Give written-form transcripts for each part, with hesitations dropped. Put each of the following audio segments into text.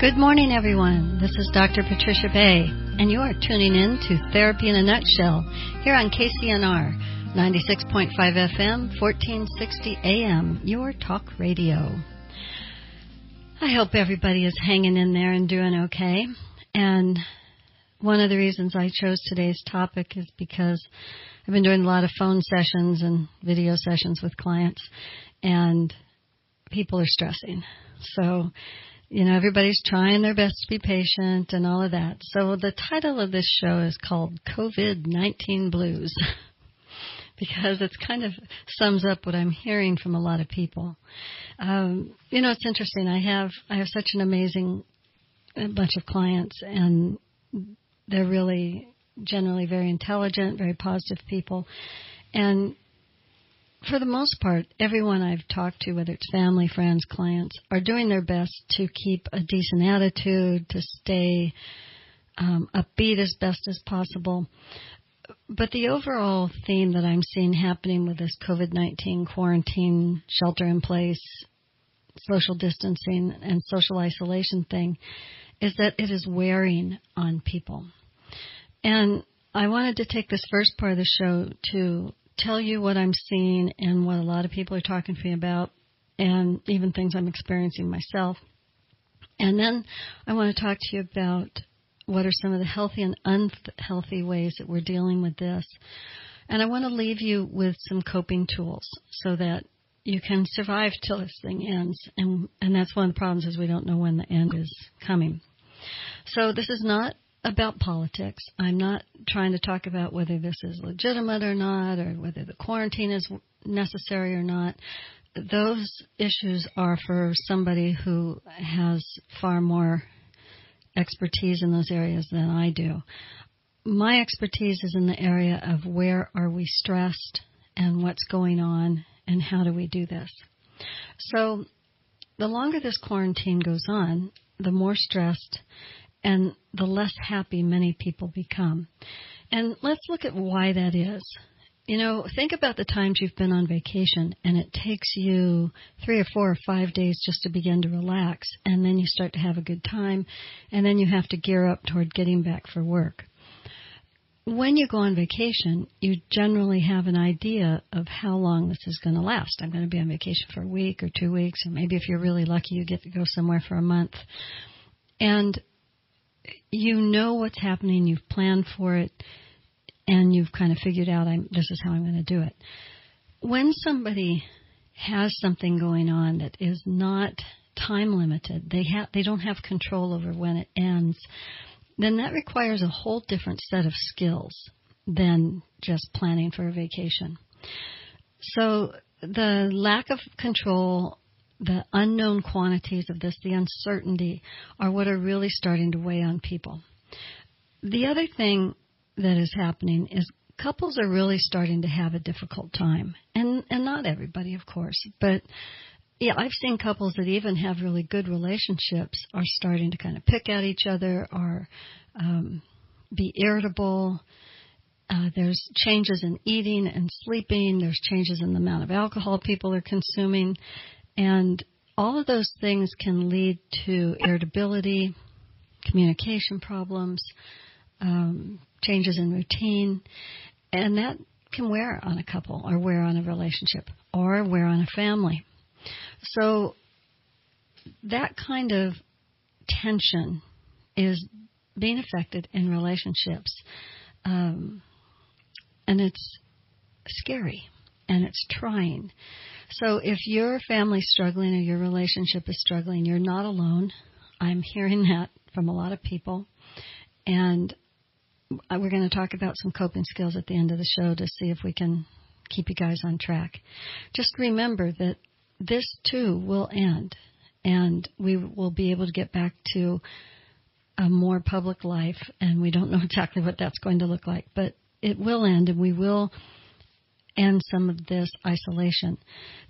Good morning, everyone. This is Dr. Patricia Bay, and you are tuning in to Therapy in a Nutshell here on KCNR, 96.5 FM, 1460 AM, your talk radio. I hope everybody is hanging in there and doing okay. And one of the reasons I chose today's topic is because I've been doing a lot of phone sessions and video sessions with clients, and people are stressing. So, you know, everybody's trying their best to be patient and all of that. So the title of this show is called COVID-19 Blues because it kind of sums up what I'm hearing from a lot of people. You know, it's interesting. I have such an amazing bunch of clients, and they're really generally very intelligent, very positive people. And for the most part, everyone I've talked to, whether it's family, friends, clients, are doing their best to keep a decent attitude, to stay upbeat as best as possible. But the overall theme that I'm seeing happening with this COVID-19 quarantine, shelter in place, social distancing, and social isolation thing is that it is wearing on people. And I wanted to take this first part of the show to tell you what I'm seeing and what a lot of people are talking to me about, and even things I'm experiencing myself. And then I want to talk to you about what are some of the healthy and unhealthy ways that we're dealing with this. And I want to leave you with some coping tools so that you can survive till this thing ends. And that's one of the problems, is we don't know when the end is coming. So this is not about politics. I'm not trying to talk about whether this is legitimate or not, or whether the quarantine is necessary or not. Those issues are for somebody who has far more expertise in those areas than I do. My expertise is in the area of where are we stressed and what's going on and how do we do this. So the longer this quarantine goes on, the more stressed and the less happy many people become. And let's look at why that is. You know, think about the times you've been on vacation and it takes you 3 or 4 or 5 days just to begin to relax, and then you start to have a good time, and then you have to gear up toward getting back for work. When you go on vacation, you generally have an idea of how long this is going to last. I'm going to be on vacation for a week or 2 weeks, and maybe if you're really lucky, you get to go somewhere for a month. And you know what's happening, you've planned for it, and you've kind of figured out, this is how I'm going to do it. When somebody has something going on that is not time-limited, they don't have control over when it ends, then that requires a whole different set of skills than just planning for a vacation. So the lack of control, the unknown quantities of this, the uncertainty, are what are really starting to weigh on people. The other thing that is happening is couples are really starting to have a difficult time. And not everybody, of course. But, yeah, I've seen couples that even have really good relationships are starting to kind of pick at each other or be irritable. There's changes in eating and sleeping. There's changes in the amount of alcohol people are consuming. And all of those things can lead to irritability, communication problems, changes in routine, and that can wear on a couple or wear on a relationship or wear on a family. So that kind of tension is being affected in relationships, and it's scary. And it's trying. So if your family's struggling or your relationship is struggling, you're not alone. I'm hearing that from a lot of people. And we're going to talk about some coping skills at the end of the show to see if we can keep you guys on track. Just remember that this too will end. And we will be able to get back to a more public life. And we don't know exactly what that's going to look like. But it will end, and we will end some of this isolation.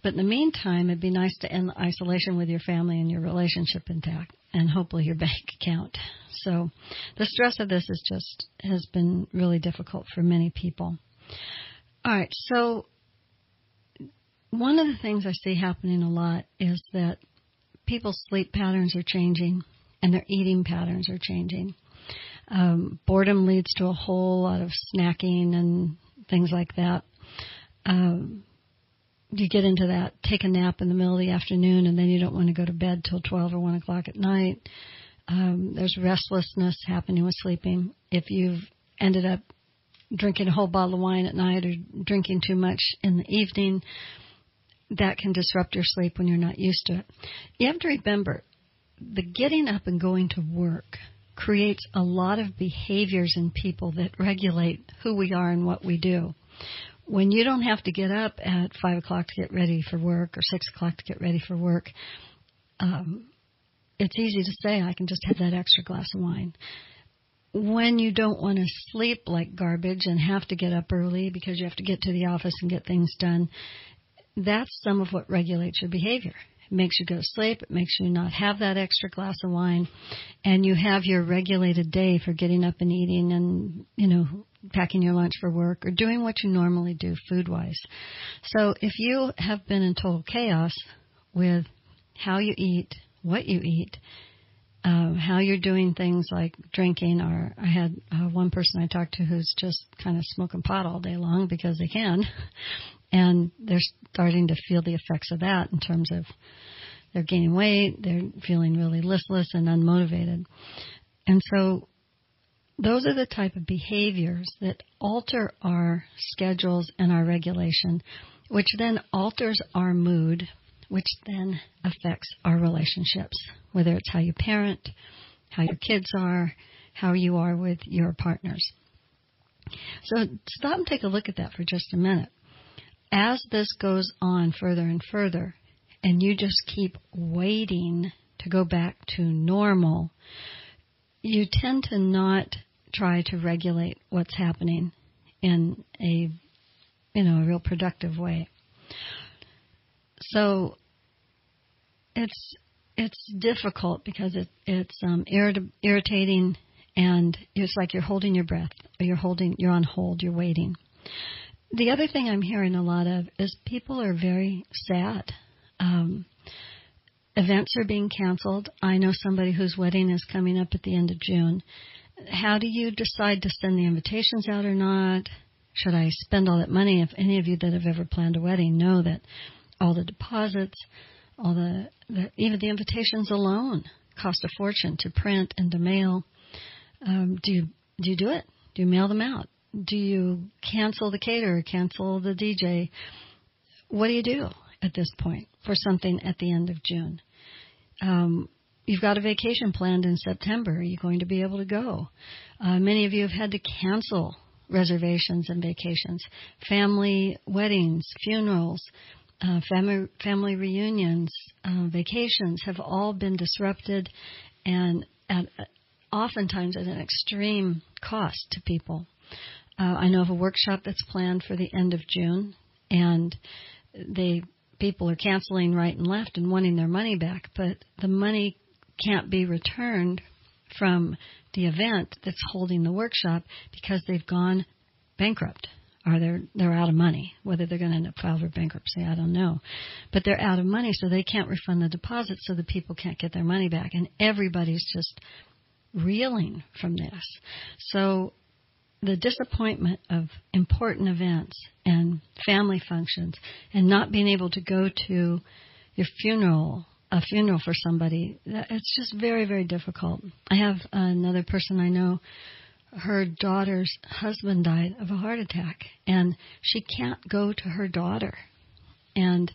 But in the meantime, it'd be nice to end the isolation with your family and your relationship intact, and hopefully your bank account. So the stress of this has been really difficult for many people. All right, so one of the things I see happening a lot is that people's sleep patterns are changing, and their eating patterns are changing. Boredom leads to a whole lot of snacking and things like that. You get into that, take a nap in the middle of the afternoon, and then you don't want to go to bed till 12 or 1 o'clock at night. There's restlessness happening with sleeping. If you've ended up drinking a whole bottle of wine at night or drinking too much in the evening, that can disrupt your sleep when you're not used to it. You have to remember, the getting up and going to work creates a lot of behaviors in people that regulate who we are and what we do. When you don't have to get up at 5 o'clock to get ready for work or 6 o'clock to get ready for work, it's easy to say, I can just have that extra glass of wine. When you don't want to sleep like garbage and have to get up early because you have to get to the office and get things done, that's some of what regulates your behavior. It makes you go to sleep. It makes you not have that extra glass of wine. And you have your regulated day for getting up and eating and, packing your lunch for work or doing what you normally do food-wise. So if you have been in total chaos with how you eat, what you eat, how you're doing things like drinking, or I had one person I talked to who's just kind of smoking pot all day long because they can, and they're starting to feel the effects of that in terms of they're gaining weight, they're feeling really listless and unmotivated. And so those are the type of behaviors that alter our schedules and our regulation, which then alters our mood, which then affects our relationships, whether it's how you parent, how your kids are, how you are with your partners. So stop and take a look at that for just a minute. As this goes on further and further, and you just keep waiting to go back to normal, you tend to not try to regulate what's happening in a real productive way. So it's difficult because it's irritating, and it's like you're holding your breath, or you're on hold, you're waiting. The other thing I'm hearing a lot of is people are very sad. Events are being canceled. I know somebody whose wedding is coming up at the end of June. How do you decide to send the invitations out or not? Should I spend all that money? If any of you that have ever planned a wedding know that all the deposits, all even the invitations alone cost a fortune to print and to mail. Do you do it? Do you mail them out? Do you cancel the caterer, cancel the DJ? What do you do at this point for something at the end of June? You've got a vacation planned in September. Are you going to be able to go? Many of you have had to cancel reservations and vacations, family weddings, funerals, family reunions, vacations have all been disrupted, and oftentimes at an extreme cost to people. I know of a workshop that's planned for the end of June, and people are canceling right and left and wanting their money back, but the money can't be returned from the event that's holding the workshop because they've gone bankrupt. Or they're out of money. Whether they're going to end up filing for bankruptcy, I don't know. But they're out of money, so they can't refund the deposit, so the people can't get their money back. And everybody's just reeling from this. So the disappointment of important events and family functions and not being able to go to your funeral, a funeral for somebody, it's just very, very difficult. I have another person I know. Her daughter's husband died of a heart attack, and she can't go to her daughter. And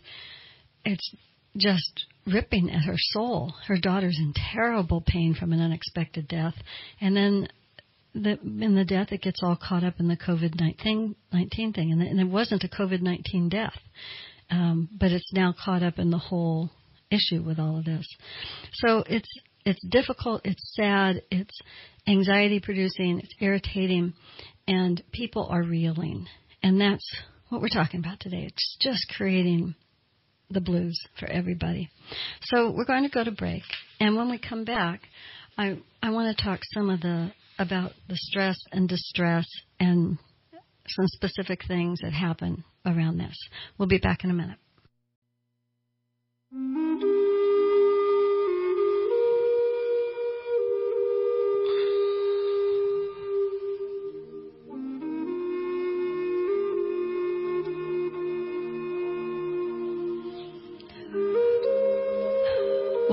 it's just ripping at her soul. Her daughter's in terrible pain from an unexpected death. And then in the death, it gets all caught up in the COVID-19 thing. And it wasn't a COVID-19 death, but it's now caught up in the whole issue with all of this. So it's difficult, it's sad, it's anxiety-producing, it's irritating, and people are reeling. And that's what we're talking about today. It's just creating the blues for everybody. So we're going to go to break, and when we come back, I want to talk about the stress and distress and some specific things that happen around this. We'll be back in a minute.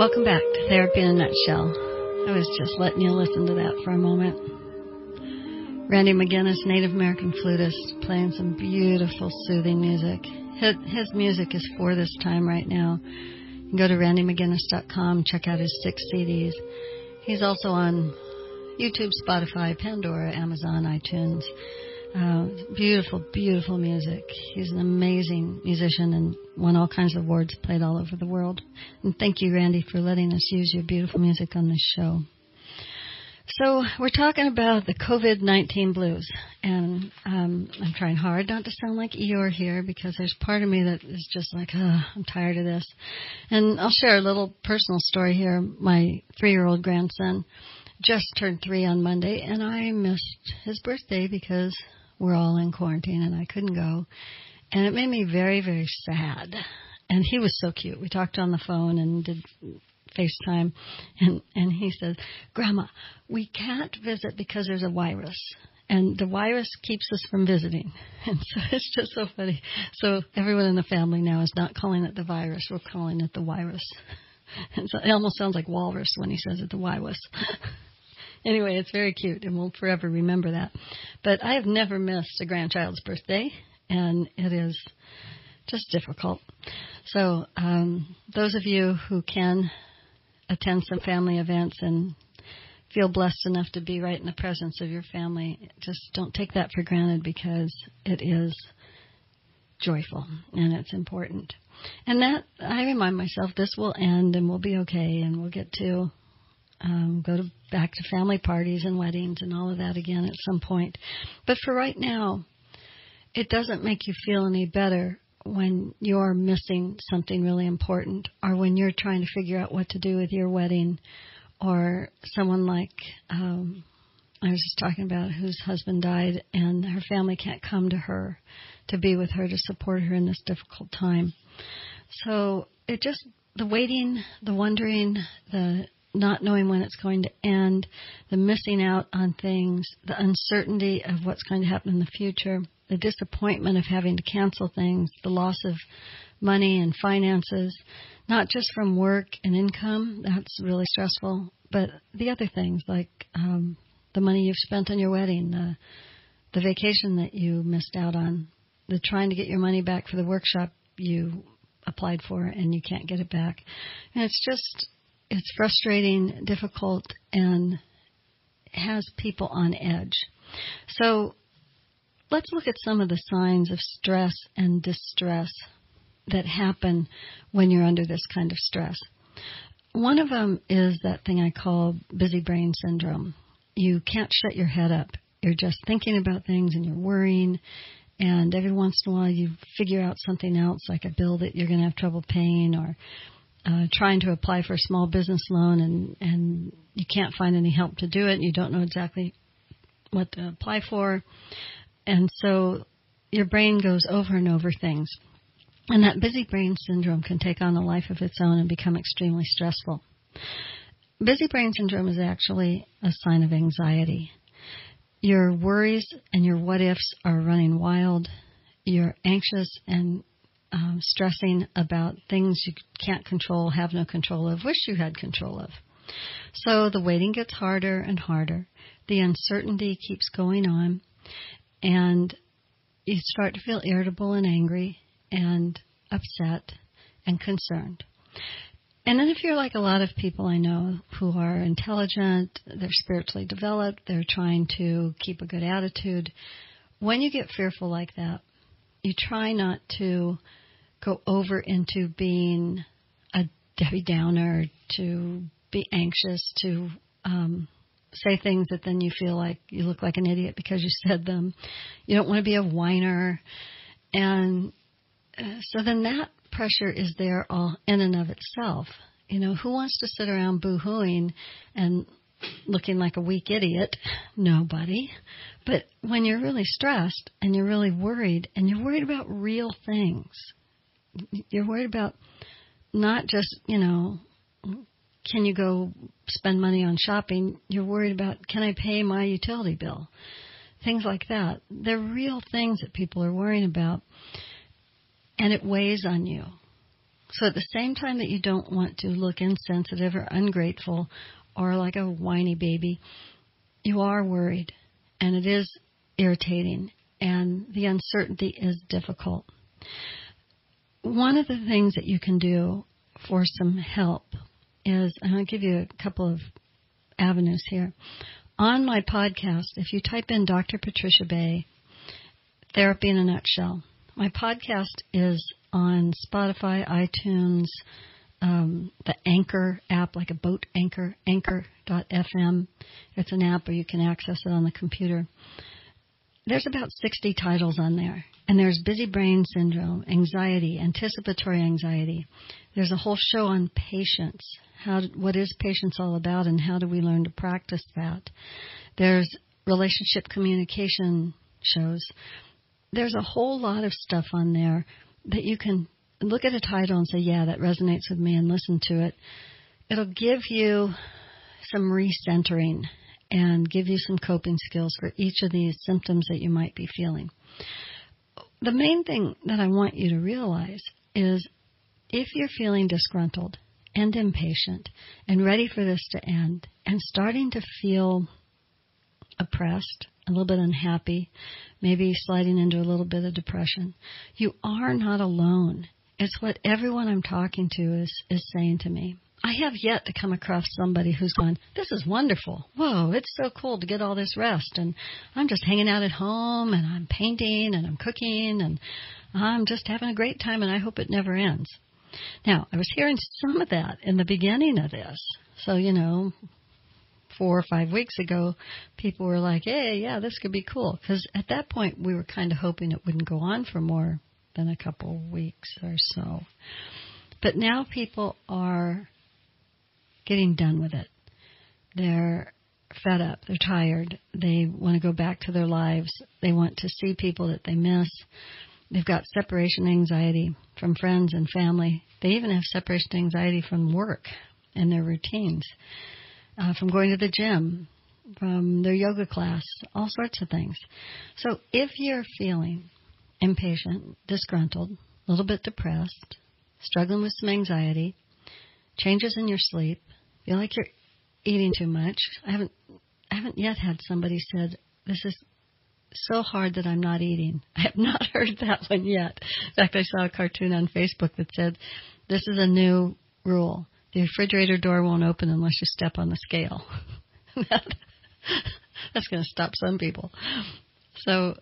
Welcome back to Therapy in a Nutshell. I was just letting you listen to that for a moment. Randy McGinnis, Native American flutist, playing some beautiful, soothing music. His music is for this time right now. You can go to randymcginnis.com, check out his 6 CDs. He's also on YouTube, Spotify, Pandora, Amazon, iTunes. Beautiful, beautiful music. He's an amazing musician and won all kinds of awards, played all over the world. And thank you, Randy, for letting us use your beautiful music on this show. So we're talking about the COVID-19 blues. And I'm trying hard not to sound like Eeyore here because there's part of me that is just like, I'm tired of this. And I'll share a little personal story here. My 3-year-old grandson just turned 3 on Monday, and I missed his birthday because we're all in quarantine and I couldn't go. And it made me very, very sad. And he was so cute. We talked on the phone and did FaceTime. And he says, "Grandma, we can't visit because there's a virus. And the virus keeps us from visiting." And so it's just so funny. So everyone in the family now is not calling it the virus. We're calling it the virus. And so it almost sounds like walrus when he says it, the wirus. Anyway, it's very cute, and we'll forever remember that. But I have never missed a grandchild's birthday, and it is just difficult. So those of you who can attend some family events and feel blessed enough to be right in the presence of your family, just don't take that for granted because it is joyful, and it's important. And that, I remind myself, this will end, and we'll be okay, and we'll get to back to family parties and weddings and all of that again at some point. But for right now, it doesn't make you feel any better when you're missing something really important or when you're trying to figure out what to do with your wedding or someone like I was just talking about whose husband died and her family can't come to her to be with her to support her in this difficult time. So it just, the waiting, the wondering, the not knowing when it's going to end, the missing out on things, the uncertainty of what's going to happen in the future, the disappointment of having to cancel things, the loss of money and finances, not just from work and income, that's really stressful, but the other things like the money you've spent on your wedding, the vacation that you missed out on, the trying to get your money back for the workshop you applied for and you can't get it back. And it's just, it's frustrating, difficult, and has people on edge. So let's look at some of the signs of stress and distress that happen when you're under this kind of stress. One of them is that thing I call busy brain syndrome. You can't shut your head up. You're just thinking about things and you're worrying. And every once in a while you figure out something else, like a bill that you're going to have trouble paying or trying to apply for a small business loan and you can't find any help to do it. You don't know exactly what to apply for. And so your brain goes over and over things. And that busy brain syndrome can take on a life of its own and become extremely stressful. Busy brain syndrome is actually a sign of anxiety. Your worries and your what-ifs are running wild. You're anxious and stressing about things you can't control, have no control of, wish you had control of. So the waiting gets harder and harder. The uncertainty keeps going on, and you start to feel irritable and angry and upset and concerned. And then if you're like a lot of people I know who are intelligent, they're spiritually developed, they're trying to keep a good attitude, when you get fearful like that, you try not to go over into being a Debbie Downer, to be anxious, to say things that then you feel like you look like an idiot because you said them. You don't want to be a whiner. And so then that pressure is there all in and of itself. You know, who wants to sit around boo-hooing and looking like a weak idiot? Nobody. But when you're really stressed and you're really worried and you're worried about real things, you're worried about not just, you know, can you go spend money on shopping? You're worried about, can I pay my utility bill? Things like that. They're real things that people are worrying about, and it weighs on you. So at the same time that you don't want to look insensitive or ungrateful or like a whiny baby, you are worried, and it is irritating, and the uncertainty is difficult. One of the things that you can do for some help is, and I'll give you a couple of avenues here. On my podcast, if you type in Dr. Patricia Bay, Therapy in a Nutshell, my podcast is on Spotify, iTunes, the Anchor app, like a boat anchor, anchor.fm. It's an app where you can access it on the computer. There's about 60 titles on there, and there's busy brain syndrome, anxiety, anticipatory anxiety. There's a whole show on patience. What is patience all about, and how do we learn to practice that? There's relationship communication shows. There's a whole lot of stuff on there that you can look at a title and say, yeah, that resonates with me, and listen to it. It'll give you some recentering and give you some coping skills for each of these symptoms that you might be feeling. The main thing that I want you to realize is if you're feeling disgruntled and impatient and ready for this to end and starting to feel oppressed, a little bit unhappy, maybe sliding into a little bit of depression, you are not alone. It's what everyone I'm talking to is saying to me. I have yet to come across somebody who's gone, this is wonderful. Whoa, it's so cool to get all this rest. And I'm just hanging out at home, and I'm painting, and I'm cooking, and I'm just having a great time, and I hope it never ends. Now, I was hearing some of that in the beginning of this. So, 4 or 5 weeks ago, people were like, hey, yeah, this could be cool. Because at that point, we were kind of hoping it wouldn't go on for more than a couple weeks or so. But now people are getting done with it. They're fed up. They're tired. They want to go back to their lives. They want to see people that they miss. They've got separation anxiety from friends and family. They even have separation anxiety from work and their routines, from going to the gym, from their yoga class, all sorts of things. So if you're feeling impatient, disgruntled, a little bit depressed, struggling with some anxiety, changes in your sleep, feel like you're eating too much. I haven't yet had somebody said, this is so hard that I'm not eating. I have not heard that one yet. In fact, I saw a cartoon on Facebook that said, this is a new rule. The refrigerator door won't open unless you step on the scale. That's going to stop some people. So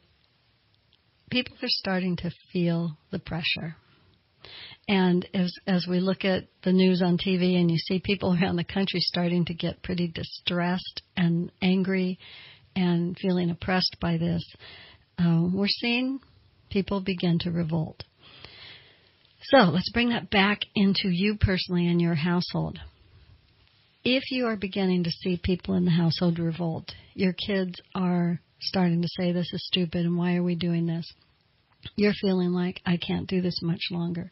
people are starting to feel the pressure. And as we look at the news on TV and you see people around the country starting to get pretty distressed and angry and feeling oppressed by this, we're seeing people begin to revolt. So let's bring that back into you personally and your household. If you are beginning to see people in the household revolt, your kids are starting to say, this is stupid and why are we doing this? You're feeling like, I can't do this much longer.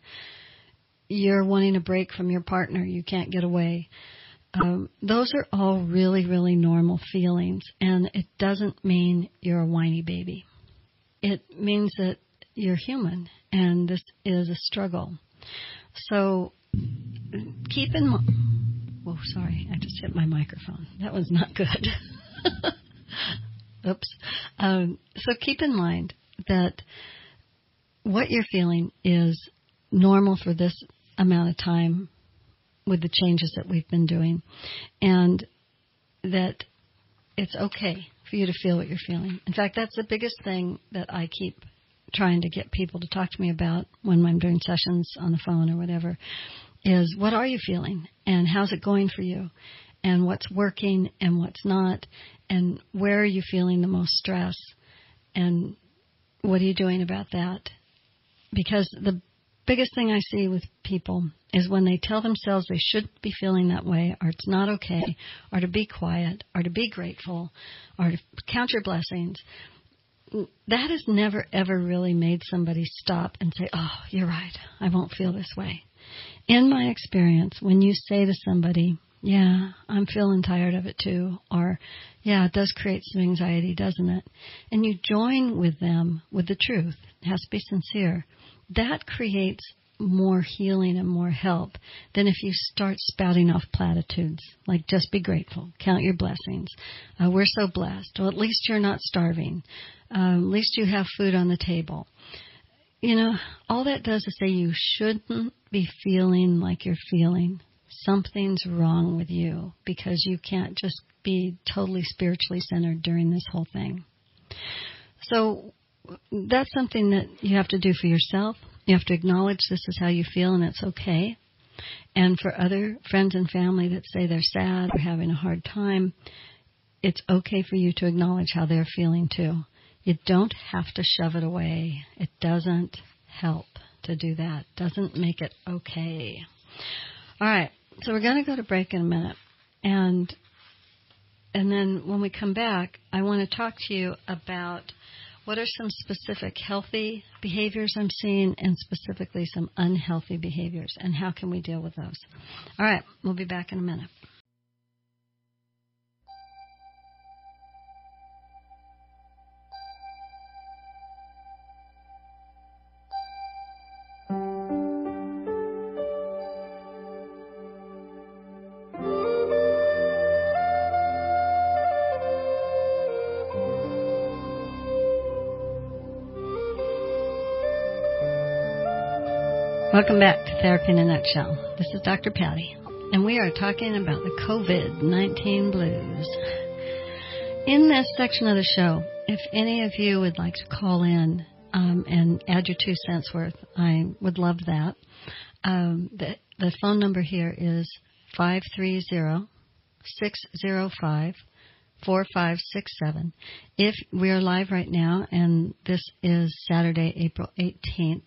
You're wanting a break from your partner. You can't get away. Those are all really, really normal feelings, and it doesn't mean you're a whiny baby. It means that you're human, and this is a struggle. So keep in mind... Whoa, sorry, I just hit my microphone. That was not good. Oops. So keep in mind that what you're feeling is normal for this amount of time with the changes that we've been doing, and that it's okay for you to feel what you're feeling. In fact, that's the biggest thing that I keep trying to get people to talk to me about when I'm doing sessions on the phone or whatever, is what are you feeling, and how's it going for you, and what's working and what's not, and where are you feeling the most stress, and what are you doing about that? Because the biggest thing I see with people is when they tell themselves they shouldn't be feeling that way, or it's not okay, or to be quiet, or to be grateful, or to count your blessings, that has never, ever really made somebody stop and say, oh, you're right, I won't feel this way. In my experience, when you say to somebody, yeah, I'm feeling tired of it too, or yeah, it does create some anxiety, doesn't it? And you join with them with the truth. It has to be sincere. That creates more healing and more help than if you start spouting off platitudes, like just be grateful, count your blessings, we're so blessed, well, at least you're not starving, at least you have food on the table. You know, all that does is say you shouldn't be feeling like you're feeling. Something's wrong with you because you can't just be totally spiritually centered during this whole thing. So that's something that you have to do for yourself. You have to acknowledge this is how you feel and it's okay. And for other friends and family that say they're sad or having a hard time, it's okay for you to acknowledge how they're feeling too. You don't have to shove it away. It doesn't help to do that. It doesn't make it okay. All right, so we're going to go to break in a minute. And then when we come back, I want to talk to you about what are some specific healthy behaviors I'm seeing and specifically some unhealthy behaviors and how can we deal with those. All right, we'll be back in a minute. Welcome back to Therapy in a Nutshell. This is Dr. Patty, and we are talking about the COVID-19 blues. In this section of the show, if any of you would like to call in and add your 2 cents worth, I would love that. The phone number here is 530-605-4567. If we are live right now, and this is Saturday, April 18th,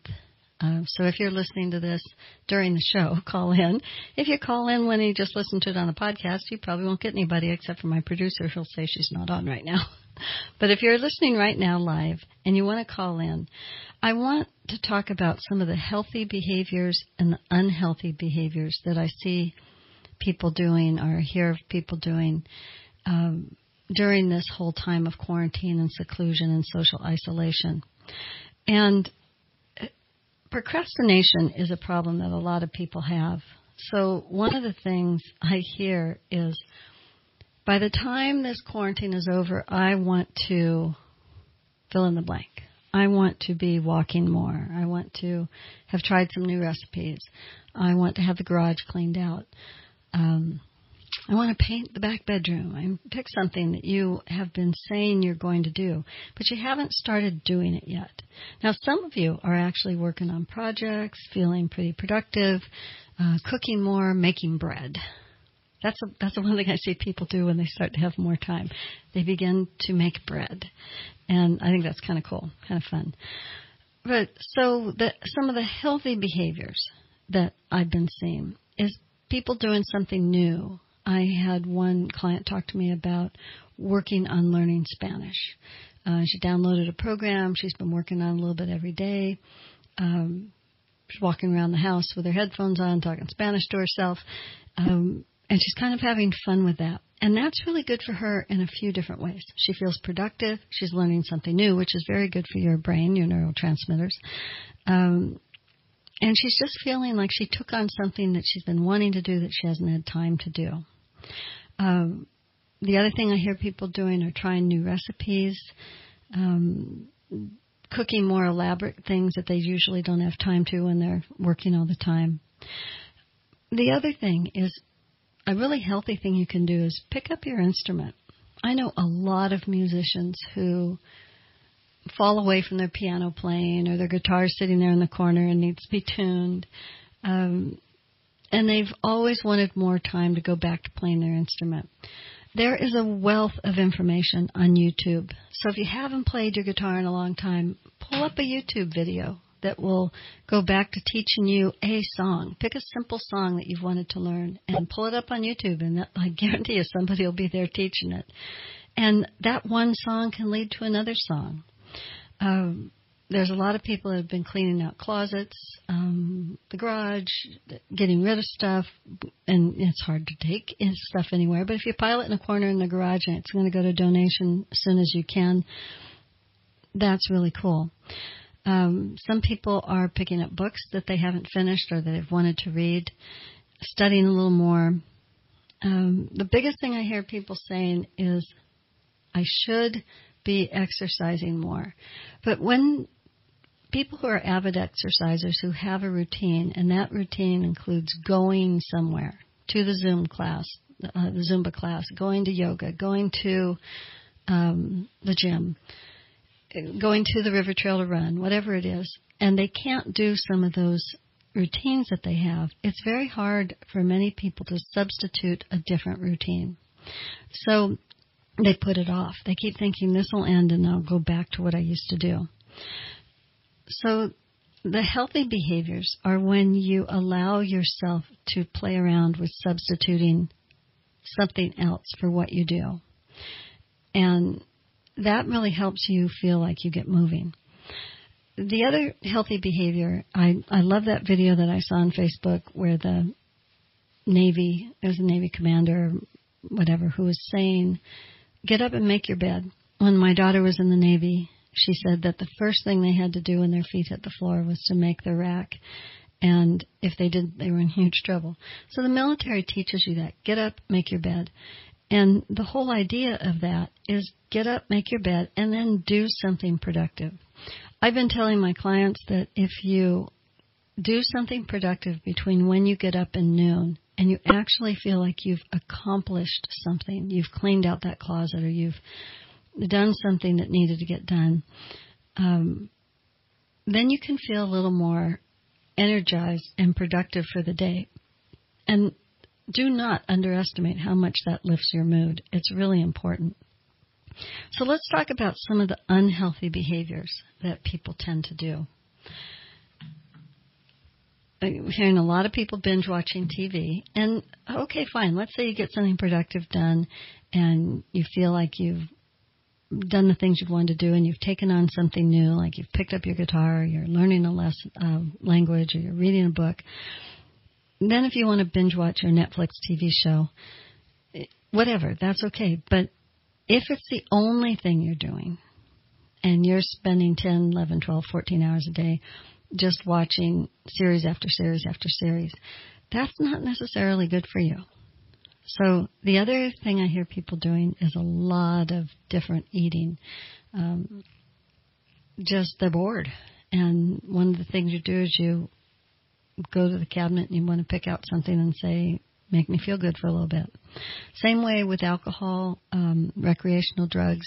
so if you're listening to this during the show, call in. If you call in when you just listen to it on the podcast, you probably won't get anybody except for my producer. She'll say she's not on right now. But if you're listening right now live and you want to call in, I want to talk about some of the healthy behaviors and the unhealthy behaviors that I see people doing or hear of people doing during this whole time of quarantine and seclusion and social isolation. And procrastination is a problem that a lot of people have. So one of the things I hear is, by the time this quarantine is over, I want to fill in the blank. I want to be walking more. I want to have tried some new recipes. I want to have the garage cleaned out. I want to paint the back bedroom. I pick something that you have been saying you're going to do, but you haven't started doing it yet. Now, some of you are actually working on projects, feeling pretty productive, cooking more, making bread. That's the one thing I see people do when they start to have more time. They begin to make bread, and I think that's kind of cool, kind of fun. But so some of the healthy behaviors that I've been seeing is people doing something new. I had one client talk to me about working on learning Spanish. She downloaded a program. She's been working on a little bit every day. She's walking around the house with her headphones on, talking Spanish to herself. And she's kind of having fun with that. And that's really good for her in a few different ways. She feels productive. She's learning something new, which is very good for your brain, your neurotransmitters. And she's just feeling like she took on something that she's been wanting to do that she hasn't had time to do. The other thing I hear people doing are trying new recipes, cooking more elaborate things that they usually don't have time to when they're working all the time. The other thing is, a really healthy thing you can do is pick up your instrument. I know a lot of musicians who fall away from their piano playing or their guitar sitting there in the corner and needs to be tuned. And they've always wanted more time to go back to playing their instrument. There is a wealth of information on YouTube. So if you haven't played your guitar in a long time, pull up a YouTube video that will go back to teaching you a song. Pick a simple song that you've wanted to learn and pull it up on YouTube, and I guarantee you somebody will be there teaching it. And that one song can lead to another song. There's a lot of people that have been cleaning out closets, the garage, getting rid of stuff, and it's hard to take stuff anywhere. But if you pile it in a corner in the garage and it's going to go to donation as soon as you can, that's really cool. Some people are picking up books that they haven't finished or that they've wanted to read, studying a little more. The biggest thing I hear people saying is, I should be exercising more. But when people who are avid exercisers who have a routine, and that routine includes going somewhere, to the Zoom class, the Zumba class, going to yoga, going to the gym, going to the river trail to run, whatever it is, and they can't do some of those routines that they have, it's very hard for many people to substitute a different routine. So they put it off. They keep thinking this will end and I'll go back to what I used to do. So the healthy behaviors are when you allow yourself to play around with substituting something else for what you do. And that really helps you feel like you get moving. The other healthy behavior, I love that video that I saw on Facebook where the Navy, it was a Navy commander, whatever, who was saying, get up and make your bed. When my daughter was in the Navy, she said that the first thing they had to do when their feet hit the floor was to make their rack. And if they didn't, they were in huge trouble. So the military teaches you that. Get up, make your bed. And the whole idea of that is get up, make your bed, and then do something productive. I've been telling my clients that if you do something productive between when you get up and noon, and you actually feel like you've accomplished something, you've cleaned out that closet or you've done something that needed to get done, then you can feel a little more energized and productive for the day. And do not underestimate how much that lifts your mood. It's really important. So let's talk about some of the unhealthy behaviors that people tend to do. I'm hearing a lot of people binge watching TV. And, okay, fine. Let's say you get something productive done and you feel like you've done the things you've wanted to do and you've taken on something new, like you've picked up your guitar or you're learning a lesson, language or you're reading a book. Then if you want to binge watch your Netflix TV show, whatever, that's okay. But if it's the only thing you're doing and you're spending 10, 11, 12, 14 hours a day just watching series after series after series, that's not necessarily good for you. So the other thing I hear people doing is a lot of different eating. Just they're bored. And one of the things you do is you go to the cabinet and you want to pick out something and say, make me feel good for a little bit. Same way with alcohol, recreational drugs.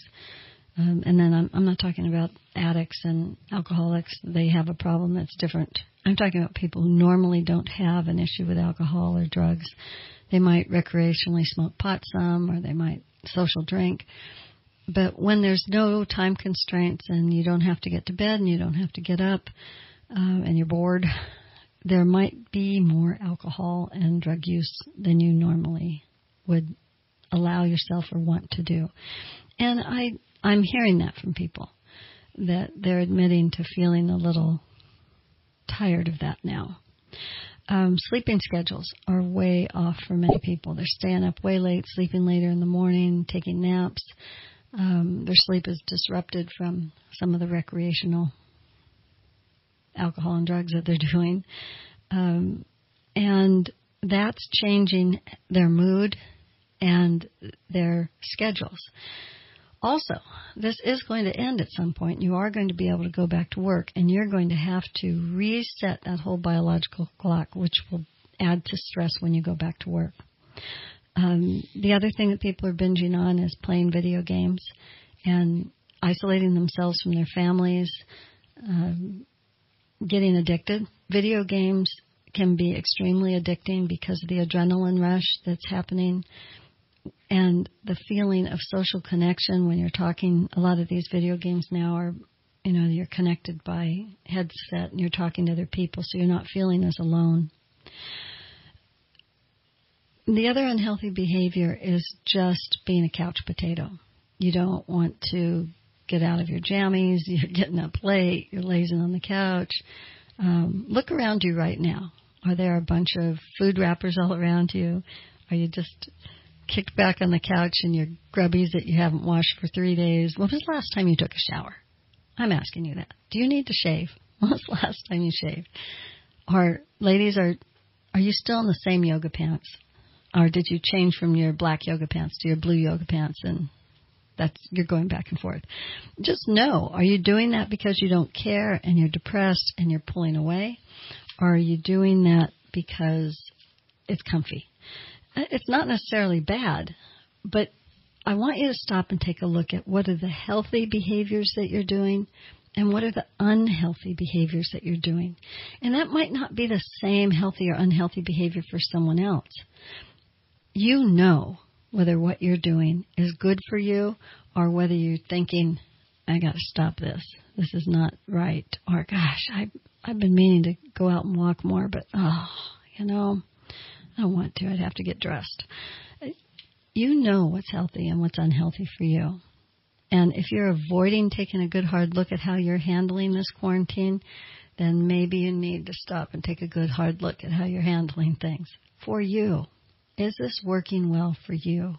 And then I'm not talking about addicts and alcoholics. They have a problem that's different. I'm talking about people who normally don't have an issue with alcohol or drugs. They might recreationally smoke pot some, or they might social drink. But when there's no time constraints and you don't have to get to bed and you don't have to get up and you're bored, there might be more alcohol and drug use than you normally would allow yourself or want to do. And I'm hearing that from people, that they're admitting to feeling a little tired of that now. Sleeping schedules are way off for many people. They're staying up way late, sleeping later in the morning, taking naps. Their sleep is disrupted from some of the recreational alcohol and drugs that they're doing. And that's changing their mood and their schedules. Also, this is going to end at some point. You are going to be able to go back to work, and you're going to have to reset that whole biological clock, which will add to stress when you go back to work. The other thing that people are binging on is playing video games and isolating themselves from their families, getting addicted. Video games can be extremely addicting because of the adrenaline rush that's happening and the feeling of social connection when you're talking. A lot of these video games now are, you're connected by headset and you're talking to other people, so you're not feeling as alone. The other unhealthy behavior is just being a couch potato. You don't want to get out of your jammies. You're getting up late. You're lazing on the couch. Look around you right now. Are there a bunch of food wrappers all around you? Are you just kicked back on the couch in your grubbies that you haven't washed for 3 days? When was the last time you took a shower? I'm asking you that. Do you need to shave? When was the last time you shaved? Or, ladies, are you still in the same yoga pants? Or did you change from your black yoga pants to your blue yoga pants, and that's, you're going back and forth? Just know, are you doing that because you don't care and you're depressed and you're pulling away? Or are you doing that because it's comfy? It's not necessarily bad, but I want you to stop and take a look at what are the healthy behaviors that you're doing and what are the unhealthy behaviors that you're doing. And that might not be the same healthy or unhealthy behavior for someone else. You know whether what you're doing is good for you or whether you're thinking, I got to stop this. This is not right. Or, gosh, I've been meaning to go out and walk more, but, oh, you know, I don't want to. I'd have to get dressed. You know what's healthy and what's unhealthy for you. And if you're avoiding taking a good hard look at how you're handling this quarantine, then maybe you need to stop and take a good hard look at how you're handling things. For you, is this working well for you?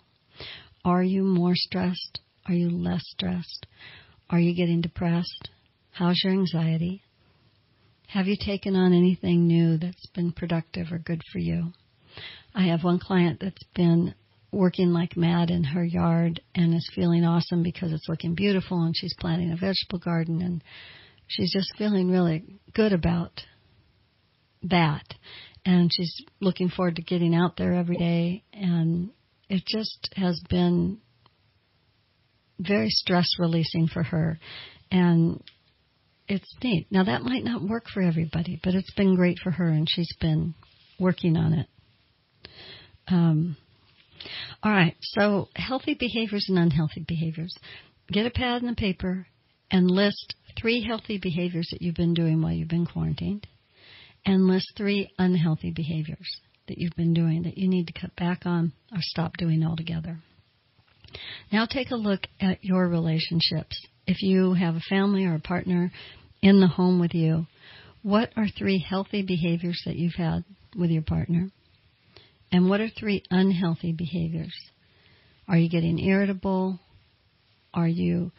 Are you more stressed? Are you less stressed? Are you getting depressed? How's your anxiety? Have you taken on anything new that's been productive or good for you? I have one client that's been working like mad in her yard and is feeling awesome because it's looking beautiful and she's planting a vegetable garden and she's just feeling really good about that. And she's looking forward to getting out there every day, and it just has been very stress-releasing for her, and it's neat. Now, that might not work for everybody, but it's been great for her, and she's been working on it. All right, so healthy behaviors and unhealthy behaviors. Get a pad and a paper and list 3 healthy behaviors that you've been doing while you've been quarantined, and list 3 unhealthy behaviors that you've been doing that you need to cut back on or stop doing altogether. Now take a look at your relationships. If you have a family or a partner in the home with you, what are 3 healthy behaviors that you've had with your partner? And what are 3 unhealthy behaviors? Are you getting irritable? Are you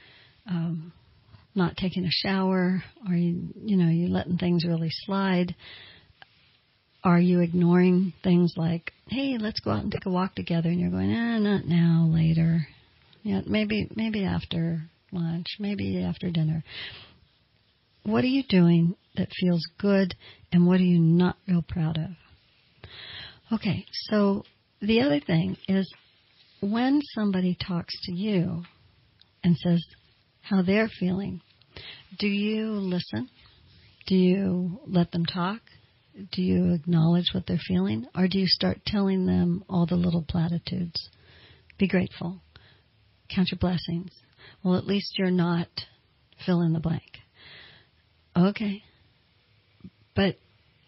not taking a shower? Are you letting things really slide? Are you ignoring things like, hey, let's go out and take a walk together, and you're going, not now, later, maybe after lunch, maybe after dinner. What are you doing that feels good, and what are you not real proud of? Okay, so the other thing is when somebody talks to you and says how they're feeling, do you listen? Do you let them talk? Do you acknowledge what they're feeling? Or do you start telling them all the little platitudes? Be grateful. Count your blessings. Well, at least you're not fill in the blank. Okay, but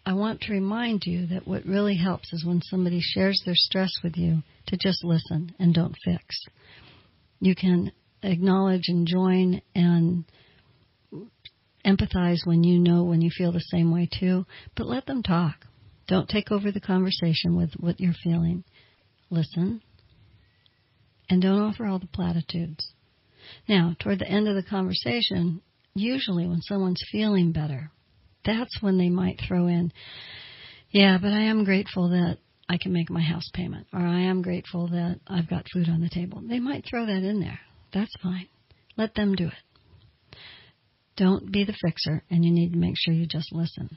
I want to remind you that what really helps is when somebody shares their stress with you to just listen and don't fix. You can acknowledge and join and empathize when you feel the same way too, but let them talk. Don't take over the conversation with what you're feeling. Listen and don't offer all the platitudes. Now, toward the end of the conversation, usually when someone's feeling better, that's when they might throw in, yeah, but I am grateful that I can make my house payment, or I am grateful that I've got food on the table. They might throw that in there. That's fine. Let them do it. Don't be the fixer, and you need to make sure you just listen.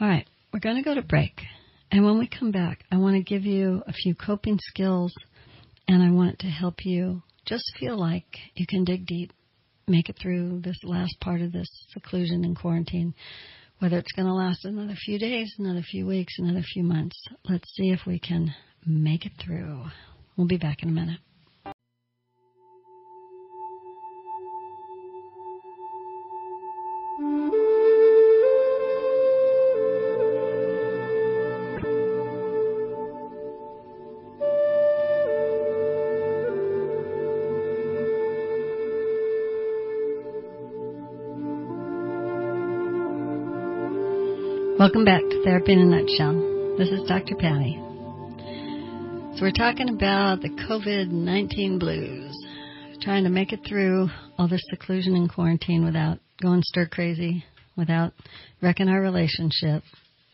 All right, we're going to go to break. And when we come back, I want to give you a few coping skills, and I want to help you just feel like you can dig deep, make it through this last part of this seclusion and quarantine, whether it's going to last another few days, another few weeks, another few months. Let's see if we can make it through. We'll be back in a minute. Welcome back to Therapy in a Nutshell. This is Dr. Patty. So we're talking about the COVID-19 blues. trying to make it through all this seclusion and quarantine without going stir crazy, without wrecking our relationship.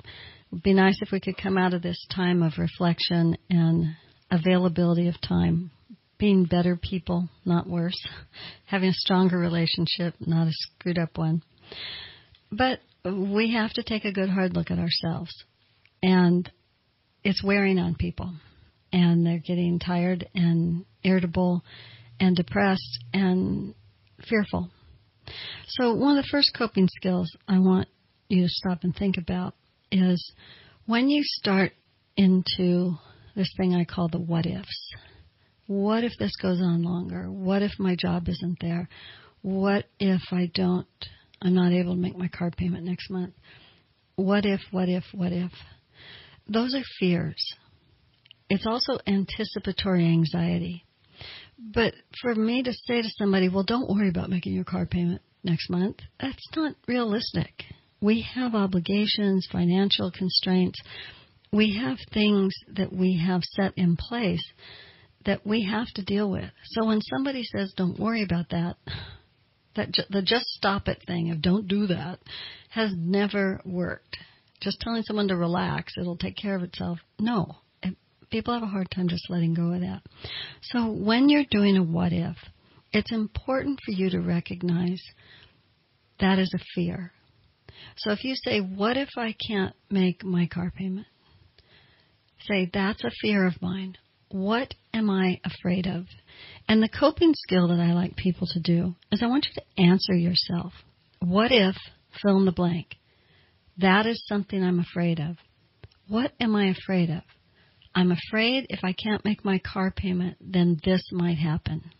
It would be nice if we could come out of this time of reflection and availability of time, being better people, not worse, having a stronger relationship, not a screwed up one. But we have to take a good hard look at ourselves. And it's wearing on people. And they're getting tired and irritable and depressed and fearful. So one of the first coping skills I want you to stop and think about is when you start into this thing I call the what ifs. What if this goes on longer? What if my job isn't there? What if I'm not able to make my car payment next month? What if, what if, what if? Those are fears. It's also anticipatory anxiety. But for me to say to somebody, well, don't worry about making your car payment next month, that's not realistic. We have obligations, financial constraints. We have things that we have set in place that we have to deal with. So when somebody says, don't worry about that, the just stop it thing of don't do that has never worked. Just telling someone to relax, it'll take care of itself. No. People have a hard time just letting go of that. So when you're doing a what if, it's important for you to recognize that is a fear. So if you say, what if I can't make my car payment? Say, that's a fear of mine. What am I afraid of? And the coping skill that I like people to do is I want you to answer yourself. What if, fill in the blank, that is something I'm afraid of. What am I afraid of? I'm afraid if I can't make my car payment, then this might happen.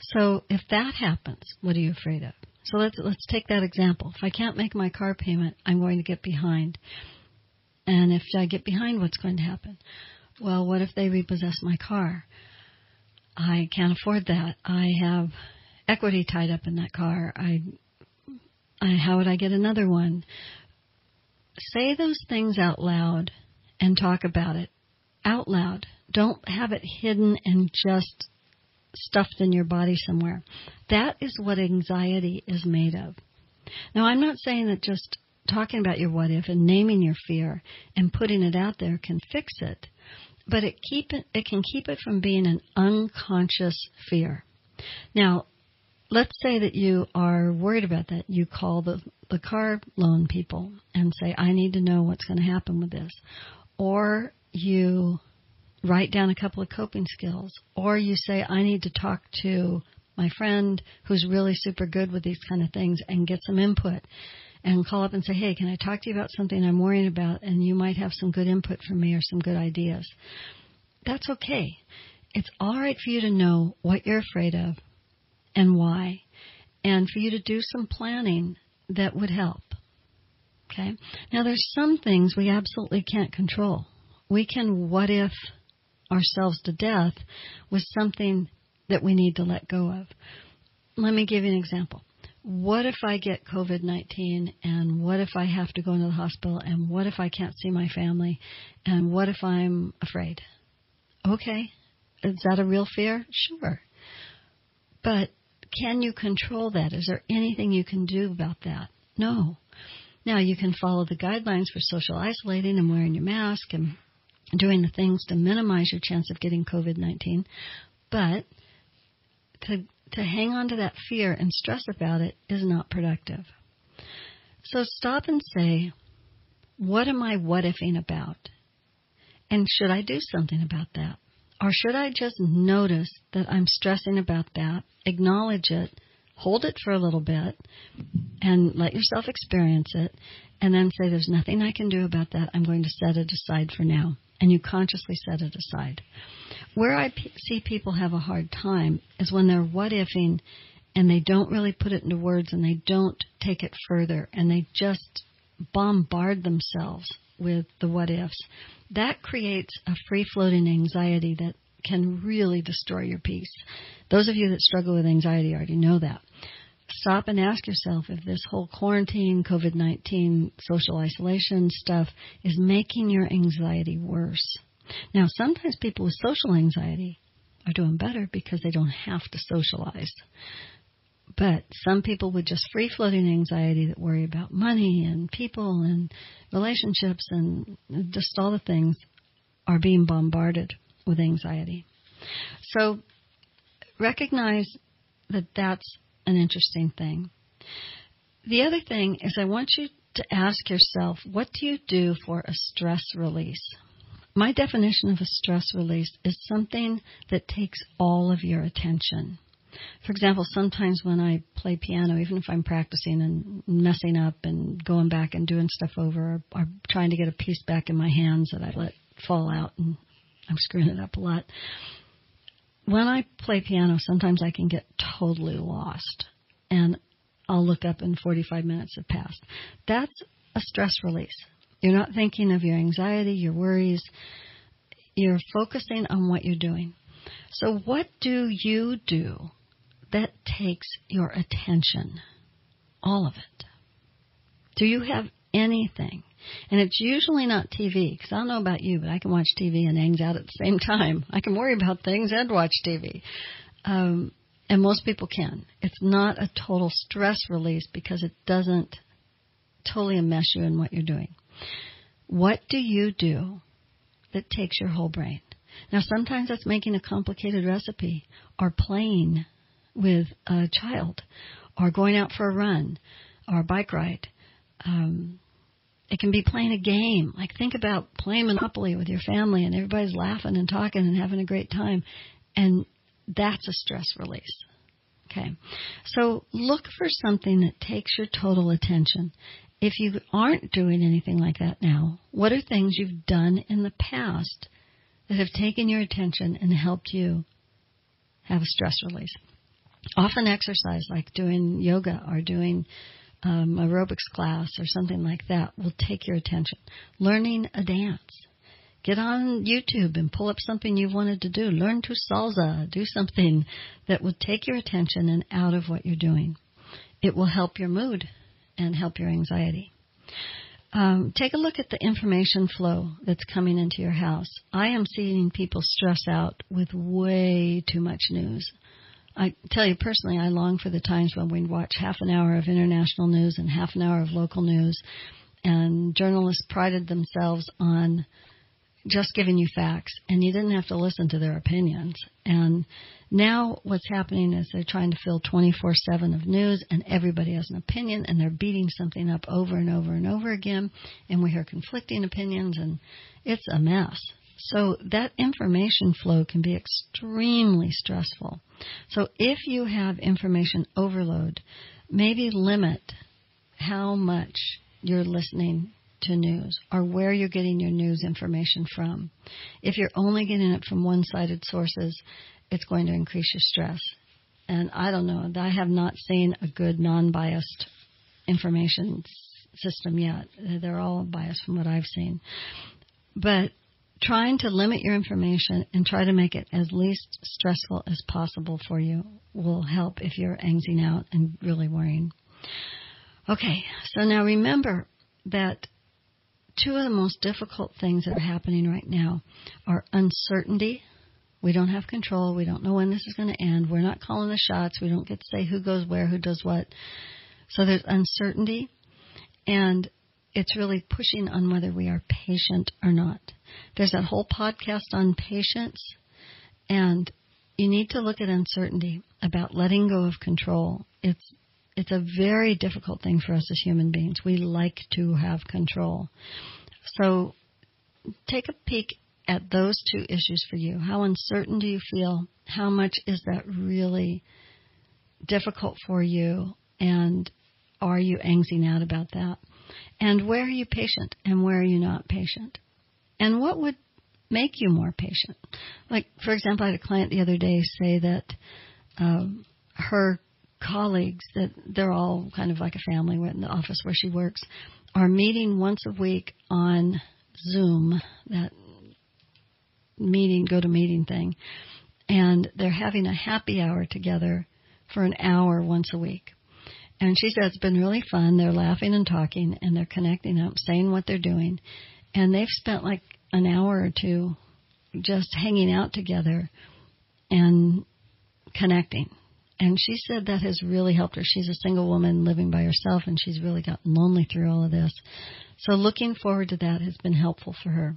So if that happens, what are you afraid of? So let's take that example. If I can't make my car payment, I'm going to get behind. And if I get behind, what's going to happen? Well, what if they repossess my car? I can't afford that. I have equity tied up in that car. How would I get another one? Say those things out loud and talk about it out loud. Don't have it hidden and just stuffed in your body somewhere. That is what anxiety is made of. Now, I'm not saying that just talking about your what if and naming your fear and putting it out there can fix it, but it can keep it from being an unconscious fear. Now, let's say that you are worried about that. You call the car loan people and say, I need to know what's going to happen with this. Or you write down a couple of coping skills. Or you say, I need to talk to my friend who's really super good with these kind of things and get some input. And call up and say, hey, can I talk to you about something I'm worrying about? And you might have some good input from me or some good ideas. That's okay. It's all right for you to know what you're afraid of and why. And for you to do some planning that would help. Okay? Now, there's some things we absolutely can't control. We can what if ourselves to death with something that we need to let go of. Let me give you an example. What if I get COVID-19, and what if I have to go into the hospital, and what if I can't see my family, and what if I'm afraid? Okay, is that a real fear? Sure. But can you control that? Is there anything you can do about that? No. Now, you can follow the guidelines for social isolating and wearing your mask and doing the things to minimize your chance of getting COVID-19, but to hang on to that fear and stress about it is not productive. So stop and say, what am I what-ifing about? And should I do something about that? Or should I just notice that I'm stressing about that, acknowledge it, hold it for a little bit, and let yourself experience it, and then say, there's nothing I can do about that. I'm going to set it aside for now. And you consciously set it aside. Where I see people have a hard time is when they're what-ifing and they don't really put it into words and they don't take it further and they just bombard themselves with the what-ifs. That creates a free-floating anxiety that can really destroy your peace. Those of you that struggle with anxiety already know that. Stop and ask yourself if this whole quarantine, COVID-19, social isolation stuff is making your anxiety worse. Now, sometimes people with social anxiety are doing better because they don't have to socialize. But some people with just free-floating anxiety that worry about money and people and relationships and just all the things are being bombarded with anxiety. So recognize that that's an interesting thing. The other thing is I want you to ask yourself, what do you do for a stress release? My definition of a stress release is something that takes all of your attention. For example, sometimes when I play piano, even if I'm practicing and messing up and going back and doing stuff over or trying to get a piece back in my hands that I let fall out and I'm screwing it up a lot. When I play piano, sometimes I can get totally lost and I'll look up and 45 minutes have passed. That's a stress release. You're not thinking of your anxiety, your worries. You're focusing on what you're doing. So what do you do that takes your attention? All of it. Do you have anything? And it's usually not TV, because I don't know about you, but I can watch TV and hang out at the same time. I can worry about things and watch TV. And most people can. It's not a total stress release because it doesn't totally enmesh you in what you're doing. What do you do that takes your whole brain? Now, sometimes that's making a complicated recipe or playing with a child or going out for a run or a bike ride. It can be playing a game. Like, think about playing Monopoly with your family and everybody's laughing and talking and having a great time. And that's a stress release. Okay. So look for something that takes your total attention. If you aren't doing anything like that now, what are things you've done in the past that have taken your attention and helped you have a stress release? Often exercise, like doing yoga or doing aerobics class or something like that, will take your attention. Learning a dance. Get on YouTube and pull up something you wanted to do. Learn to salsa. Do something that will take your attention and out of what you're doing. It will help your mood and help your anxiety. Take a look at the information flow that's coming into your house. I am seeing people stress out with way too much news. I tell you personally, I long for the times when we'd watch half an hour of international news and half an hour of local news, and journalists prided themselves on just giving you facts, and you didn't have to listen to their opinions. And now what's happening is they're trying to fill 24/7 of news, and everybody has an opinion, and they're beating something up over and over and over again, and we hear conflicting opinions, and it's a mess. So that information flow can be extremely stressful. So if you have information overload, maybe limit how much you're listening to news or where you're getting your news information from. If you're only getting it from one-sided sources, it's going to increase your stress. And I don't know, I have not seen a good non-biased information system yet. They're all biased from what I've seen. But trying to limit your information and try to make it as least stressful as possible for you will help if you're angsting out and really worrying. Okay, so now remember that two of the most difficult things that are happening right now are uncertainty. We don't have control. We don't know when this is going to end. We're not calling the shots. We don't get to say who goes where, who does what. So there's uncertainty, and it's really pushing on whether we are patient or not. There's that whole podcast on patience, and you need to look at uncertainty about letting go of control. It's a very difficult thing for us as human beings. We like to have control. So take a peek at those two issues for you. How uncertain do you feel? How much is that really difficult for you? And are you angsting out about that? And where are you patient and where are you not patient? And what would make you more patient? Like, for example, I had a client the other day say that her colleagues, that they're all kind of like a family in the office where she works, are meeting once a week on Zoom, that meeting, go-to-meeting thing. And they're having a happy hour together for an hour once a week. And she said it's been really fun. They're laughing and talking, and they're connecting up, saying what they're doing. And they've spent like an hour or two just hanging out together and connecting. And she said that has really helped her. She's a single woman living by herself, and she's really gotten lonely through all of this. So looking forward to that has been helpful for her.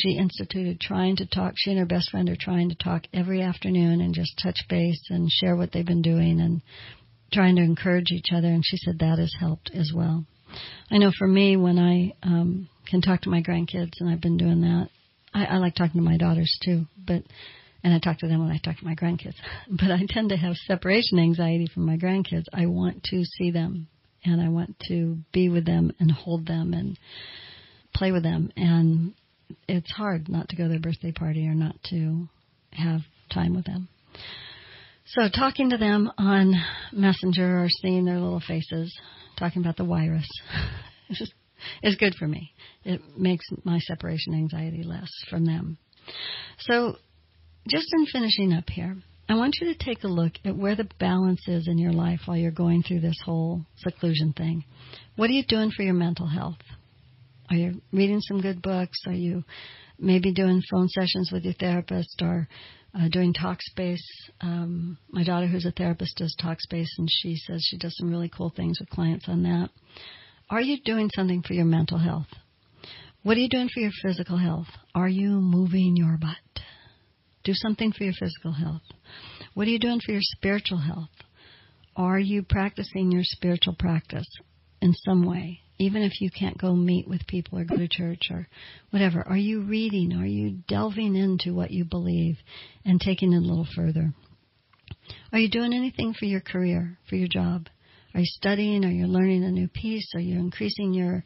She instituted trying to talk. She and her best friend are trying to talk every afternoon and just touch base and share what they've been doing and trying to encourage each other. And she said that has helped as well. I know for me, when I can talk to my grandkids, and I've been doing that, I like talking to my daughters too, and I talk to them when I talk to my grandkids. But I tend to have separation anxiety from my grandkids. I want to see them, and I want to be with them and hold them and play with them. And it's hard not to go to their birthday party or not to have time with them. So talking to them on Messenger or seeing their little faces, talking about the virus, is good for me. It makes my separation anxiety less from them. So just in finishing up here, I want you to take a look at where the balance is in your life while you're going through this whole seclusion thing. What are you doing for your mental health? Are you reading some good books? Are you maybe doing phone sessions with your therapist or doing Talkspace? My daughter, who's a therapist, does Talkspace, and she says she does some really cool things with clients on that. Are you doing something for your mental health? What are you doing for your physical health? Are you moving your butt? Do something for your physical health. What are you doing for your spiritual health? Are you practicing your spiritual practice in some way? Even if you can't go meet with people or go to church or whatever, are you reading? Are you delving into what you believe and taking it a little further? Are you doing anything for your career, for your job? Are you studying? Are you learning a new piece? Are you increasing your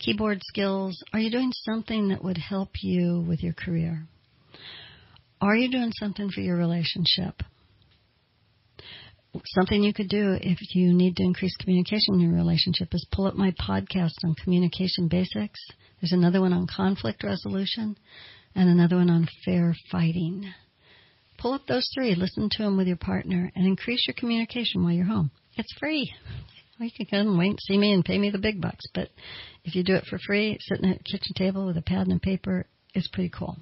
keyboard skills? Are you doing something that would help you with your career? Are you doing something for your relationship? Something you could do if you need to increase communication in your relationship is pull up my podcast on communication basics. There's another one on conflict resolution and another one on fair fighting. Pull up those three, listen to them with your partner, and increase your communication while you're home. It's free. Or you can come and wait and see me and pay me the big bucks. But if you do it for free, sitting at a kitchen table with a pad and a paper, it's pretty cool.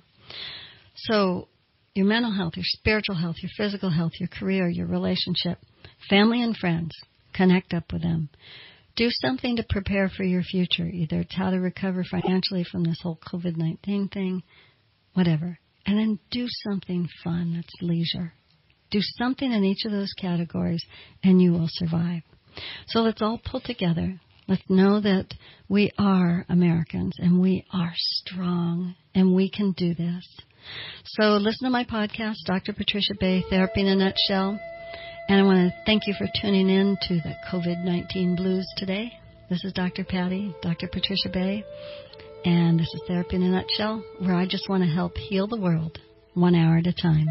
So your mental health, your spiritual health, your physical health, your career, your relationship, family and friends, connect up with them. Do something to prepare for your future. Either it's how to recover financially from this whole COVID-19 thing, whatever. And then do something fun that's leisure. Do something in each of those categories and you will survive. So let's all pull together. Let's know that we are Americans and we are strong and we can do this. So listen to my podcast, Dr. Patricia Bay, Therapy in a Nutshell. And I want to thank you for tuning in to the COVID-19 Blues today. This is Dr. Patty, Dr. Patricia Bay, and this is Therapy in a Nutshell, where I just want to help heal the world 1 hour at a time.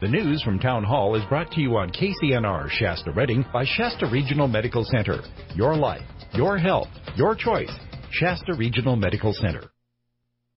The news from Town Hall is brought to you on KCNR Shasta Redding by Shasta Regional Medical Center. Your life, your health, your choice. Shasta Regional Medical Center.